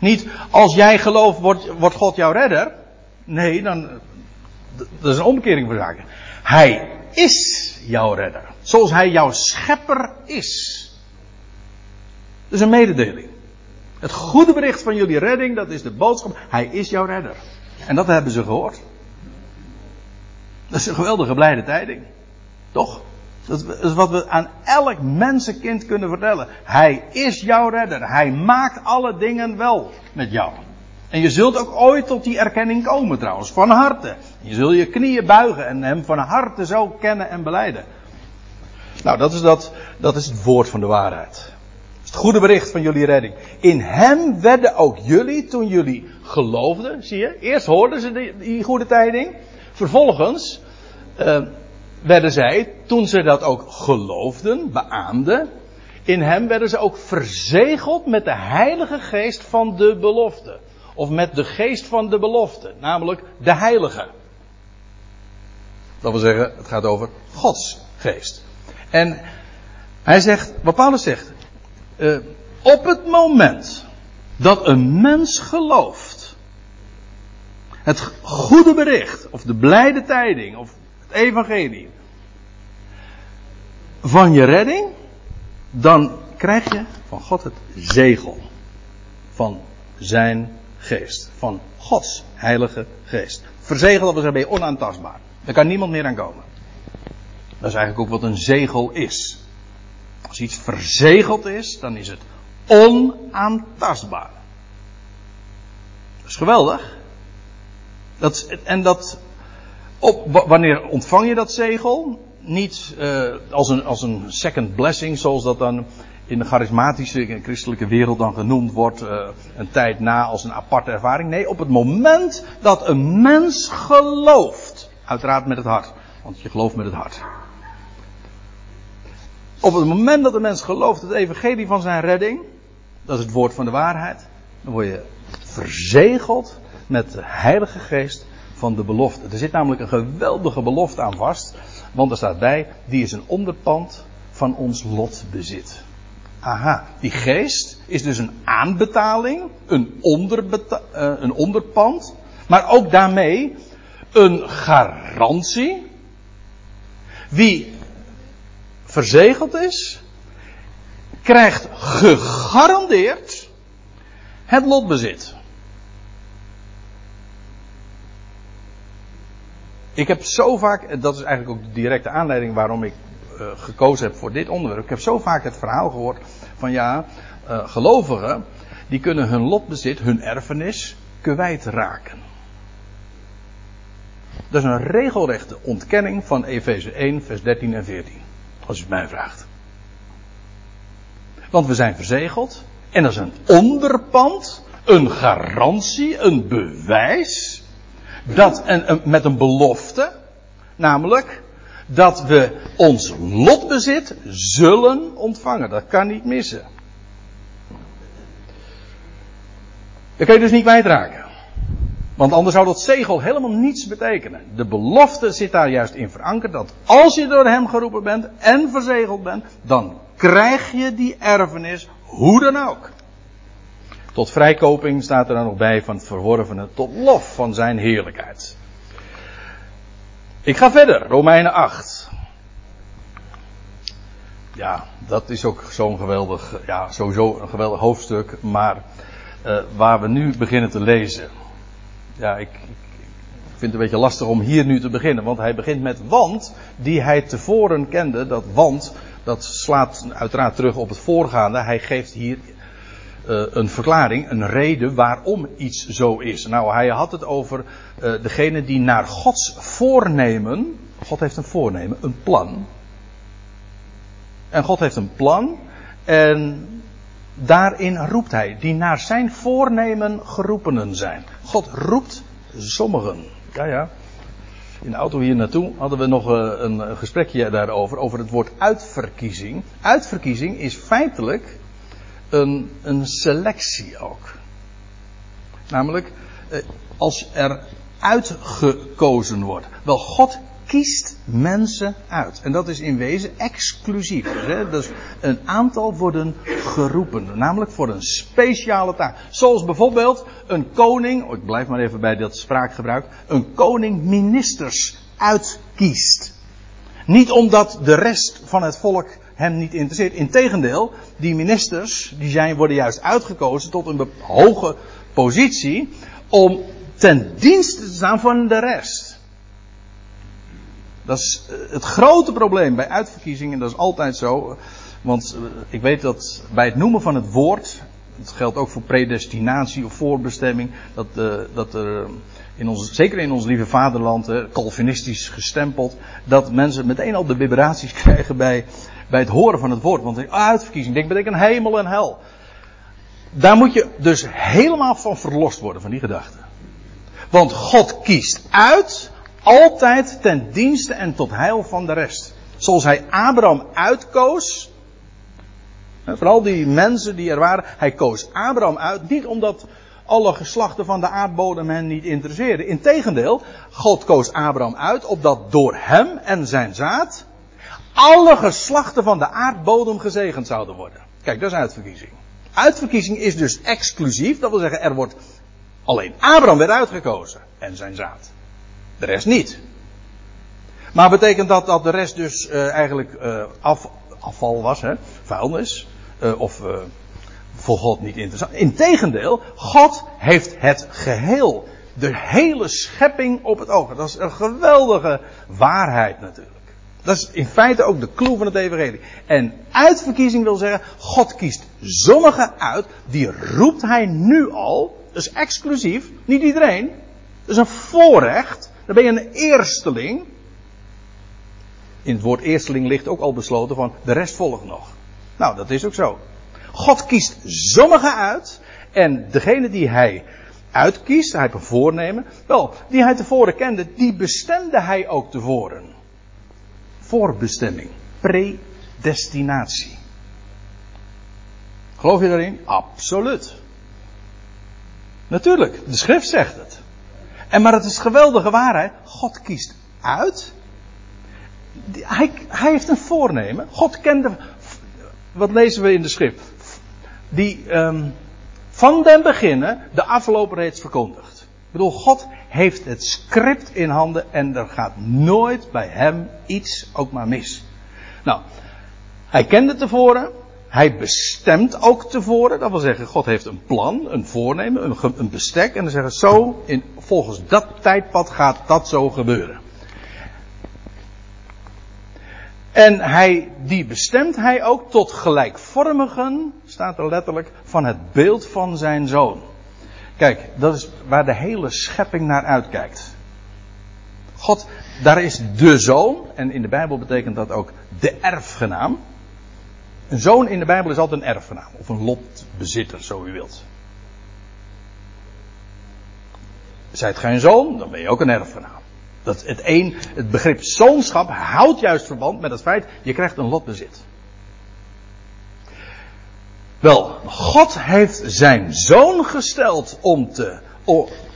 Niet als jij gelooft, wordt God jouw redder. Nee, dan... Dat is een omkering van zaken. Hij is jouw redder. Zoals hij jouw schepper is. Dat is een mededeling. Het goede bericht van jullie redding, dat is de boodschap. Hij is jouw redder. En dat hebben ze gehoord. Dat is een geweldige blijde tijding. Toch? Dat is wat we aan elk mensenkind kunnen vertellen. Hij is jouw redder. Hij maakt alle dingen wel met jou. En je zult ook ooit tot die erkenning komen trouwens. Van harte. Je zult je knieën buigen en hem van harte zo kennen en belijden. Nou, dat is het woord van de waarheid. Dat is het goede bericht van jullie redding. In hem werden ook jullie, toen jullie geloofden. Zie je, eerst hoorden ze die goede tijding. Vervolgens werden zij, toen ze dat ook geloofden, beaamden. In hem werden ze ook verzegeld met de heilige geest van de belofte. Of met de geest van de belofte, namelijk de heilige. Dat wil zeggen, het gaat over Gods geest. En hij zegt, wat Paulus zegt, op het moment dat een mens gelooft, het goede bericht, of de blijde tijding, of het evangelie, van je redding, dan krijg je van God het zegel van zijn geest, van Gods heilige geest. Verzegeld, dat ben je onaantastbaar. Daar kan niemand meer aan komen. Dat is eigenlijk ook wat een zegel is. Als iets verzegeld is, dan is het onaantastbaar. Dat is geweldig. Wanneer ontvang je dat zegel? Niet als een second blessing, zoals dat dan in de charismatische en christelijke wereld dan genoemd wordt, een tijd na als een aparte ervaring. Nee, op het moment dat een mens gelooft, uiteraard met het hart, want je gelooft met het hart. Op het moment dat een mens gelooft het evangelie van zijn redding, dat is het woord van de waarheid, dan word je verzegeld met de Heilige Geest van de belofte. Er zit namelijk een geweldige belofte aan vast, want er staat bij, die is een onderpand van ons lotbezit. Aha, die geest is dus een aanbetaling, een onderpand, maar ook daarmee een garantie. Wie verzegeld is, krijgt gegarandeerd het lotbezit. Ik heb zo vaak, dat is eigenlijk ook de directe aanleiding waarom ik gekozen heb voor dit onderwerp. Ik heb zo vaak het verhaal gehoord van gelovigen, die kunnen hun lotbezit, hun erfenis, kwijtraken. Dat is een regelrechte ontkenning van Efeze 1, vers 13 en 14. Als u het mij vraagt. Want we zijn verzegeld. En dat is een onderpand. Een garantie. Een bewijs. Dat, met een belofte. Namelijk, dat we ons lotbezit zullen ontvangen. Dat kan niet missen. Dat kun je dus niet kwijtraken. Want anders zou dat zegel helemaal niets betekenen. De belofte zit daar juist in verankerd. Dat als je door hem geroepen bent en verzegeld bent, dan krijg je die erfenis hoe dan ook. Tot vrijkoping staat er dan nog bij van het verworvene. Tot lof van zijn heerlijkheid. Ik ga verder. Romeinen 8. Ja, dat is ook zo'n geweldig, sowieso een geweldig hoofdstuk. Maar waar we nu beginnen te lezen. Ja, ik vind het een beetje lastig om hier nu te beginnen. Want hij begint met want, die hij tevoren kende. Dat want, dat slaat uiteraard terug op het voorgaande. Hij geeft hier een verklaring, een reden waarom iets zo is. Nou, hij had het over degene die naar Gods voornemen. God heeft een voornemen, een plan. En God heeft een plan. En daarin roept hij, die naar zijn voornemen geroepenen zijn. God roept sommigen. Ja. In de auto hier naartoe hadden we nog een gesprekje daarover, over het woord uitverkiezing. Uitverkiezing is feitelijk een selectie ook. Namelijk, als er uitgekozen wordt. Wel, God kiest mensen uit. En dat is in wezen exclusief. Hè? Dus een aantal worden geroepen. Namelijk voor een speciale taak. Zoals bijvoorbeeld een koning. Ik blijf maar even bij dat spraakgebruik. Een koning ministers uitkiest. Niet omdat de rest van het volk hem niet interesseert. Integendeel, die ministers worden juist uitgekozen tot een hoge positie. Om ten dienste te staan van de rest. Dat is het grote probleem bij uitverkiezingen. Dat is altijd zo. Want ik weet dat bij het noemen van het woord, dat geldt ook voor predestinatie of voorbestemming, dat er zeker in ons lieve vaderland, calvinistisch gestempeld, dat mensen meteen al de vibraties krijgen bij het horen van het woord. Want een uitverkiezing, dat betekent hemel en hel. Daar moet je dus helemaal van verlost worden, van die gedachte. Want God kiest uit, altijd ten dienste en tot heil van de rest. Zoals hij Abraham uitkoos. Vooral die mensen die er waren. Hij koos Abraham uit. Niet omdat alle geslachten van de aardbodem hen niet interesseerden. Integendeel, God koos Abraham uit. Opdat door hem en zijn zaad alle geslachten van de aardbodem gezegend zouden worden. Kijk, dat is uitverkiezing. Uitverkiezing is dus exclusief. Dat wil zeggen, er wordt alleen Abraham werd uitgekozen. En zijn zaad. De rest niet. Maar betekent dat dat de rest dus eigenlijk afval was, hè? Vuilnis? Of voor God niet interessant? Integendeel, God heeft het geheel, de hele schepping op het oog. Dat is een geweldige waarheid natuurlijk. Dat is in feite ook de clue van het evangelie. En uitverkiezing wil zeggen, God kiest sommigen uit, die roept hij nu al. Dat is exclusief, niet iedereen. Dat is een voorrecht. Dan ben je een eersteling. In het woord eersteling ligt ook al besloten van de rest volgt nog. Nou, dat is ook zo. God kiest sommigen uit. En degene die hij uitkiest, hij heeft een voornemen. Wel, die hij tevoren kende, die bestemde hij ook tevoren. Voorbestemming. Predestinatie. Geloof je daarin? Absoluut. Natuurlijk, de schrift zegt het. Maar het is geweldige waarheid. God kiest uit. Hij heeft een voornemen. God kende. Wat lezen we in de schrift? Die van den beginnen de afloop reeds verkondigt. Ik bedoel, God heeft het script in handen. En er gaat nooit bij hem iets ook maar mis. Nou, hij kende tevoren. Hij bestemt ook tevoren. Dat wil zeggen, God heeft een plan, een voornemen, een bestek. En dan zeggen zo, volgens dat tijdpad gaat dat zo gebeuren. En die bestemt hij ook tot gelijkvormigen, staat er letterlijk, van het beeld van zijn zoon. Kijk, dat is waar de hele schepping naar uitkijkt. God, daar is de zoon, en in de Bijbel betekent dat ook de erfgenaam. Een zoon in de Bijbel is altijd een erfgenaam, of een lotbezitter, zo u wilt. Zijt geen zoon, dan ben je ook een erfgenaam. Dat het begrip zoonschap houdt juist verband met het feit, je krijgt een lotbezit. Wel, God heeft zijn zoon gesteld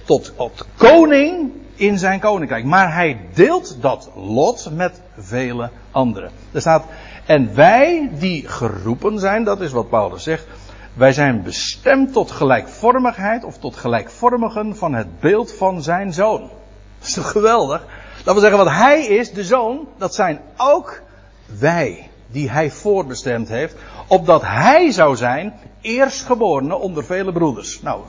tot koning in zijn koninkrijk. Maar hij deelt dat lot met vele anderen. Er staat, en wij die geroepen zijn, dat is wat Paulus zegt, wij zijn bestemd tot gelijkvormigheid of tot gelijkvormigen van het beeld van zijn zoon. Dat is toch geweldig? Dat wil zeggen, wat hij is, de zoon, dat zijn ook wij, die hij voorbestemd heeft, opdat hij zou zijn, eerstgeborene onder vele broeders. Nou,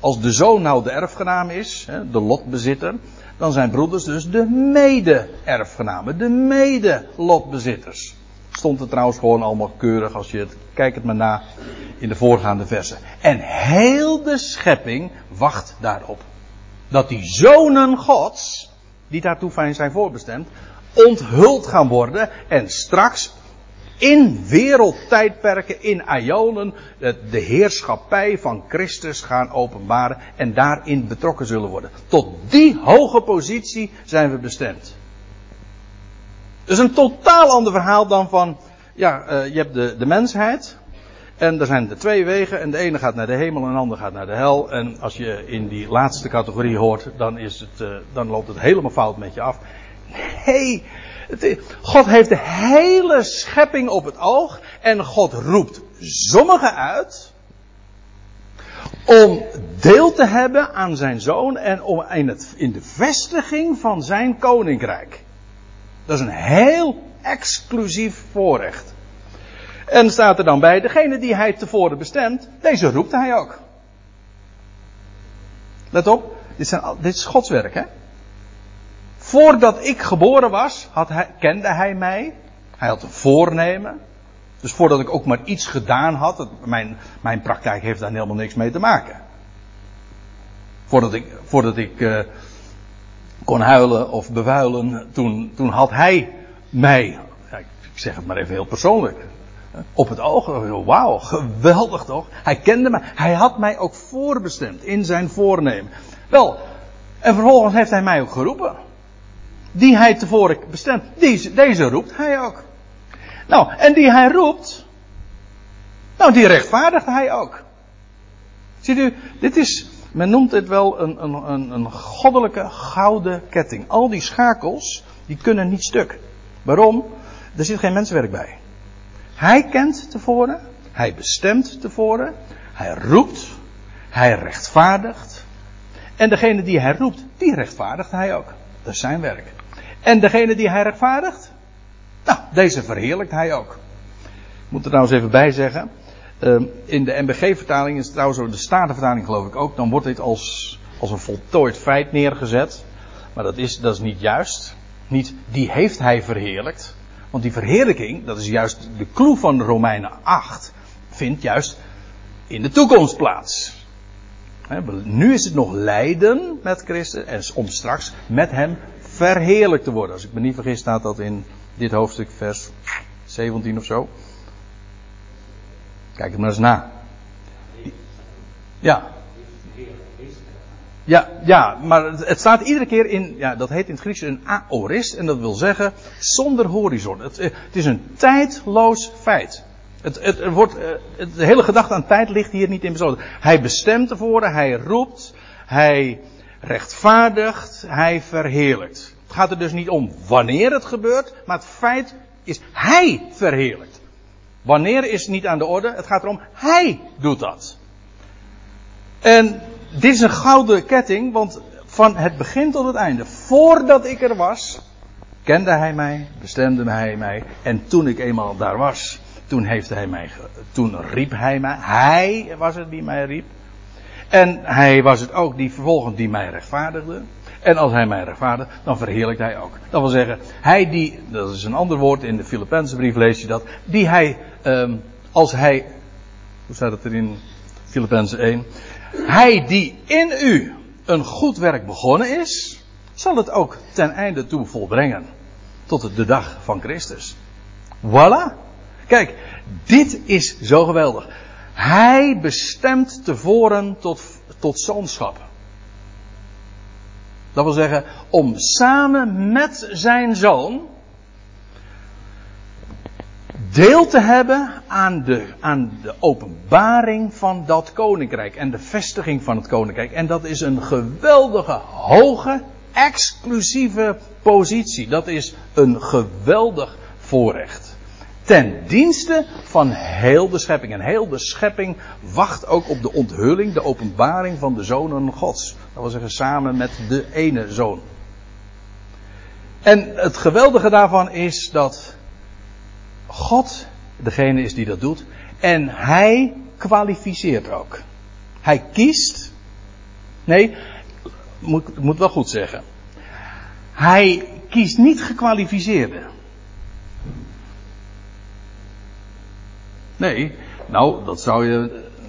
als de zoon nou de erfgenaam is, de lotbezitter, dan zijn broeders dus de mede-erfgenamen, de mede-lotbezitters. Stond er trouwens gewoon allemaal keurig, kijk het maar na, in de voorgaande versen. En heel de schepping wacht daarop. Dat die zonen Gods, die daartoe fijn zijn voorbestemd, onthuld gaan worden. En straks in wereldtijdperken, in aionen, de heerschappij van Christus gaan openbaren. En daarin betrokken zullen worden. Tot die hoge positie zijn we bestemd. Dus een totaal ander verhaal dan van, je hebt de mensheid. En er zijn de twee wegen. En de ene gaat naar de hemel en de ander gaat naar de hel. En als je in die laatste categorie hoort, dan loopt het helemaal fout met je af. Nee. God heeft de hele schepping op het oog. En God roept sommigen uit. Om deel te hebben aan zijn zoon. En om in de vestiging van zijn koninkrijk. Dat is een heel exclusief voorrecht. En staat er dan bij, degene die hij tevoren bestemt, deze roept hij ook. Let op, dit is Gods werk, hè? Voordat ik geboren was, kende hij mij. Hij had een voornemen. Dus voordat ik ook maar iets gedaan had. Mijn praktijk heeft daar helemaal niks mee te maken. Voordat ik kon huilen of bevuilen, toen had hij mij, ik zeg het maar even heel persoonlijk, op het oog. Wauw, geweldig toch? Hij kende mij. Hij had mij ook voorbestemd in zijn voornemen. Wel, en vervolgens heeft hij mij ook geroepen. Die hij tevoren bestemt. Deze roept hij ook. Nou, en die hij roept, die rechtvaardigt hij ook. Ziet u, dit is, men noemt dit wel een goddelijke gouden ketting. Al die schakels, die kunnen niet stuk. Waarom? Er zit geen mensenwerk bij. Hij kent tevoren, hij bestemt tevoren, hij roept, hij rechtvaardigt. En degene die hij roept, die rechtvaardigt hij ook. Dat is zijn werk. En degene die hij rechtvaardigt, deze verheerlijkt hij ook. Ik moet er nou eens even bij zeggen. In de NBG-vertaling is het trouwens ook de statenvertaling, geloof ik ook. Dan wordt dit als een voltooid feit neergezet. Maar dat is niet juist. Niet die heeft hij verheerlijkt. Want die verheerlijking, dat is juist de clue van Romeinen 8. Vindt juist in de toekomst plaats. Nu is het nog lijden met Christus. En om straks met hem verheerlijkt te worden. Als ik me niet vergis staat dat in dit hoofdstuk vers 17 of zo. Kijk het maar eens na. Ja. Ja, maar het staat iedere keer in, dat heet in het Grieks een aorist. En dat wil zeggen zonder horizon. Het is een tijdloos feit. De hele gedachte aan tijd ligt hier niet in besloten. Hij bestemt ervoor, hij roept, hij rechtvaardigt, hij verheerlijkt. Het gaat er dus niet om wanneer het gebeurt, maar het feit is hij verheerlijkt. Wanneer is niet aan de orde, het gaat erom hij doet dat. En dit is een gouden ketting, want van het begin tot het einde, voordat ik er was, kende hij mij, bestemde hij mij en toen ik eenmaal daar was. Toen riep hij mij. Hij was het die mij riep. En hij was het ook die vervolgens die mij rechtvaardigde. En als hij mij rechtvaardigde, dan verheerlijkt hij ook. Dat wil zeggen, hij die, dat is een ander woord in de Filippense brief lees je dat. Die hij, als hij, hoe staat het er in Filippense 1? Hij die in u een goed werk begonnen is, zal het ook ten einde toe volbrengen. Tot de dag van Christus. Voilà. Kijk, dit is zo geweldig. Hij bestemt tevoren tot zoonschap. Dat wil zeggen, om samen met zijn zoon deel te hebben aan de openbaring van dat koninkrijk. En de vestiging van het koninkrijk. En dat is een geweldige, hoge, exclusieve positie. Dat is een geweldig voorrecht. Ten dienste van heel de schepping. En heel de schepping wacht ook op de onthulling, de openbaring van de zonen Gods. Dat wil zeggen samen met de ene zoon. En het geweldige daarvan is dat God degene is die dat doet. En hij kwalificeert ook. Hij kiest. Nee, moet wel goed zeggen. Hij kiest niet gekwalificeerden. Nee, dat zou je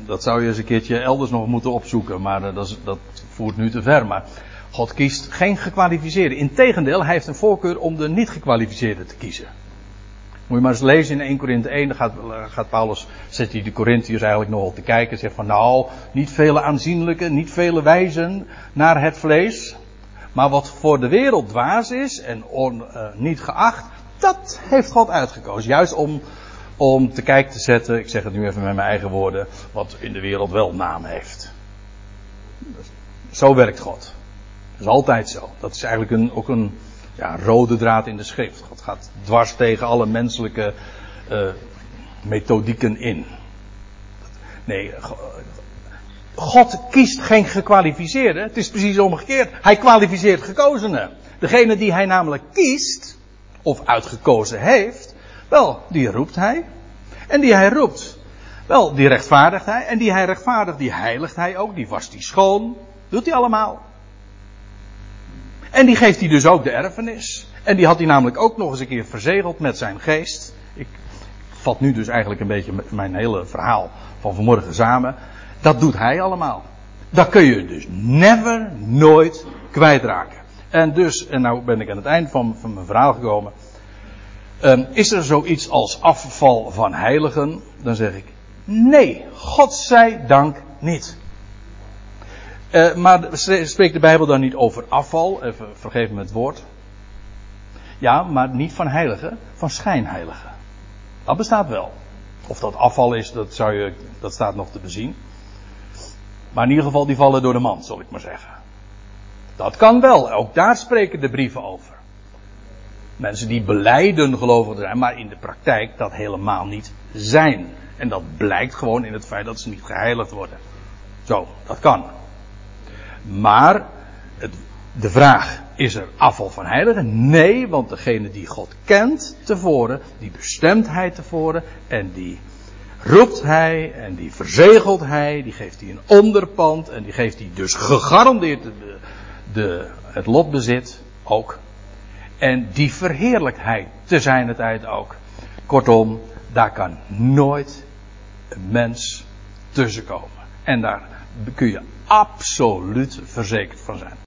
eens een keertje elders nog moeten opzoeken. Maar dat voert nu te ver. Maar God kiest geen gekwalificeerden. Integendeel, hij heeft een voorkeur om de niet gekwalificeerden te kiezen. Moet je maar eens lezen in 1 Korinthe 1. Dan gaat Paulus, zet hij de Korinthiërs eigenlijk nogal te kijken. Zegt van niet vele aanzienlijke, niet vele wijzen naar het vlees. Maar wat voor de wereld dwaas is en niet geacht, dat heeft God uitgekozen. Juist om te kijken te zetten, ik zeg het nu even met mijn eigen woorden, wat in de wereld wel naam heeft. Zo werkt God. Dat is altijd zo. Dat is eigenlijk ook een rode draad in de schrift. God gaat dwars tegen alle menselijke methodieken in. Nee, God kiest geen gekwalificeerden. Het is precies omgekeerd. Hij kwalificeert gekozenen. Degene die hij namelijk kiest, of uitgekozen heeft, wel, die roept hij. En die hij roept, wel, die rechtvaardigt hij. En die hij rechtvaardigt, die heiligt hij ook. Die wast hij schoon. Doet hij allemaal. En die geeft hij dus ook de erfenis. En die had hij namelijk ook nog eens een keer verzegeld met zijn geest. Ik vat nu dus eigenlijk een beetje mijn hele verhaal van vanmorgen samen. Dat doet hij allemaal. Dat kun je dus never, nooit kwijtraken. En dus, en nou ben ik aan het eind van mijn verhaal gekomen. Is er zoiets als afval van heiligen? Dan zeg ik, nee, godzijdank niet. Maar spreekt de Bijbel dan niet over afval? Even, vergeef me het woord. Ja, maar niet van heiligen, van schijnheiligen. Dat bestaat wel. Of dat afval is, dat staat nog te bezien. Maar in ieder geval, die vallen door de mand, zal ik maar zeggen. Dat kan wel, ook daar spreken de brieven over. Mensen die belijden gelovig zijn, maar in de praktijk dat helemaal niet zijn. En dat blijkt gewoon in het feit dat ze niet geheiligd worden. Zo, dat kan. Maar de vraag, is er afval van heiligen? Nee, want degene die God kent tevoren, die bestemt hij tevoren en die roept hij en die verzegelt hij, die geeft hij een onderpand en die geeft hij dus gegarandeerd het lotbezit ook. En die verheerlijkt hij te zijner tijd ook. Kortom, daar kan nooit een mens tussenkomen. En daar kun je absoluut verzekerd van zijn.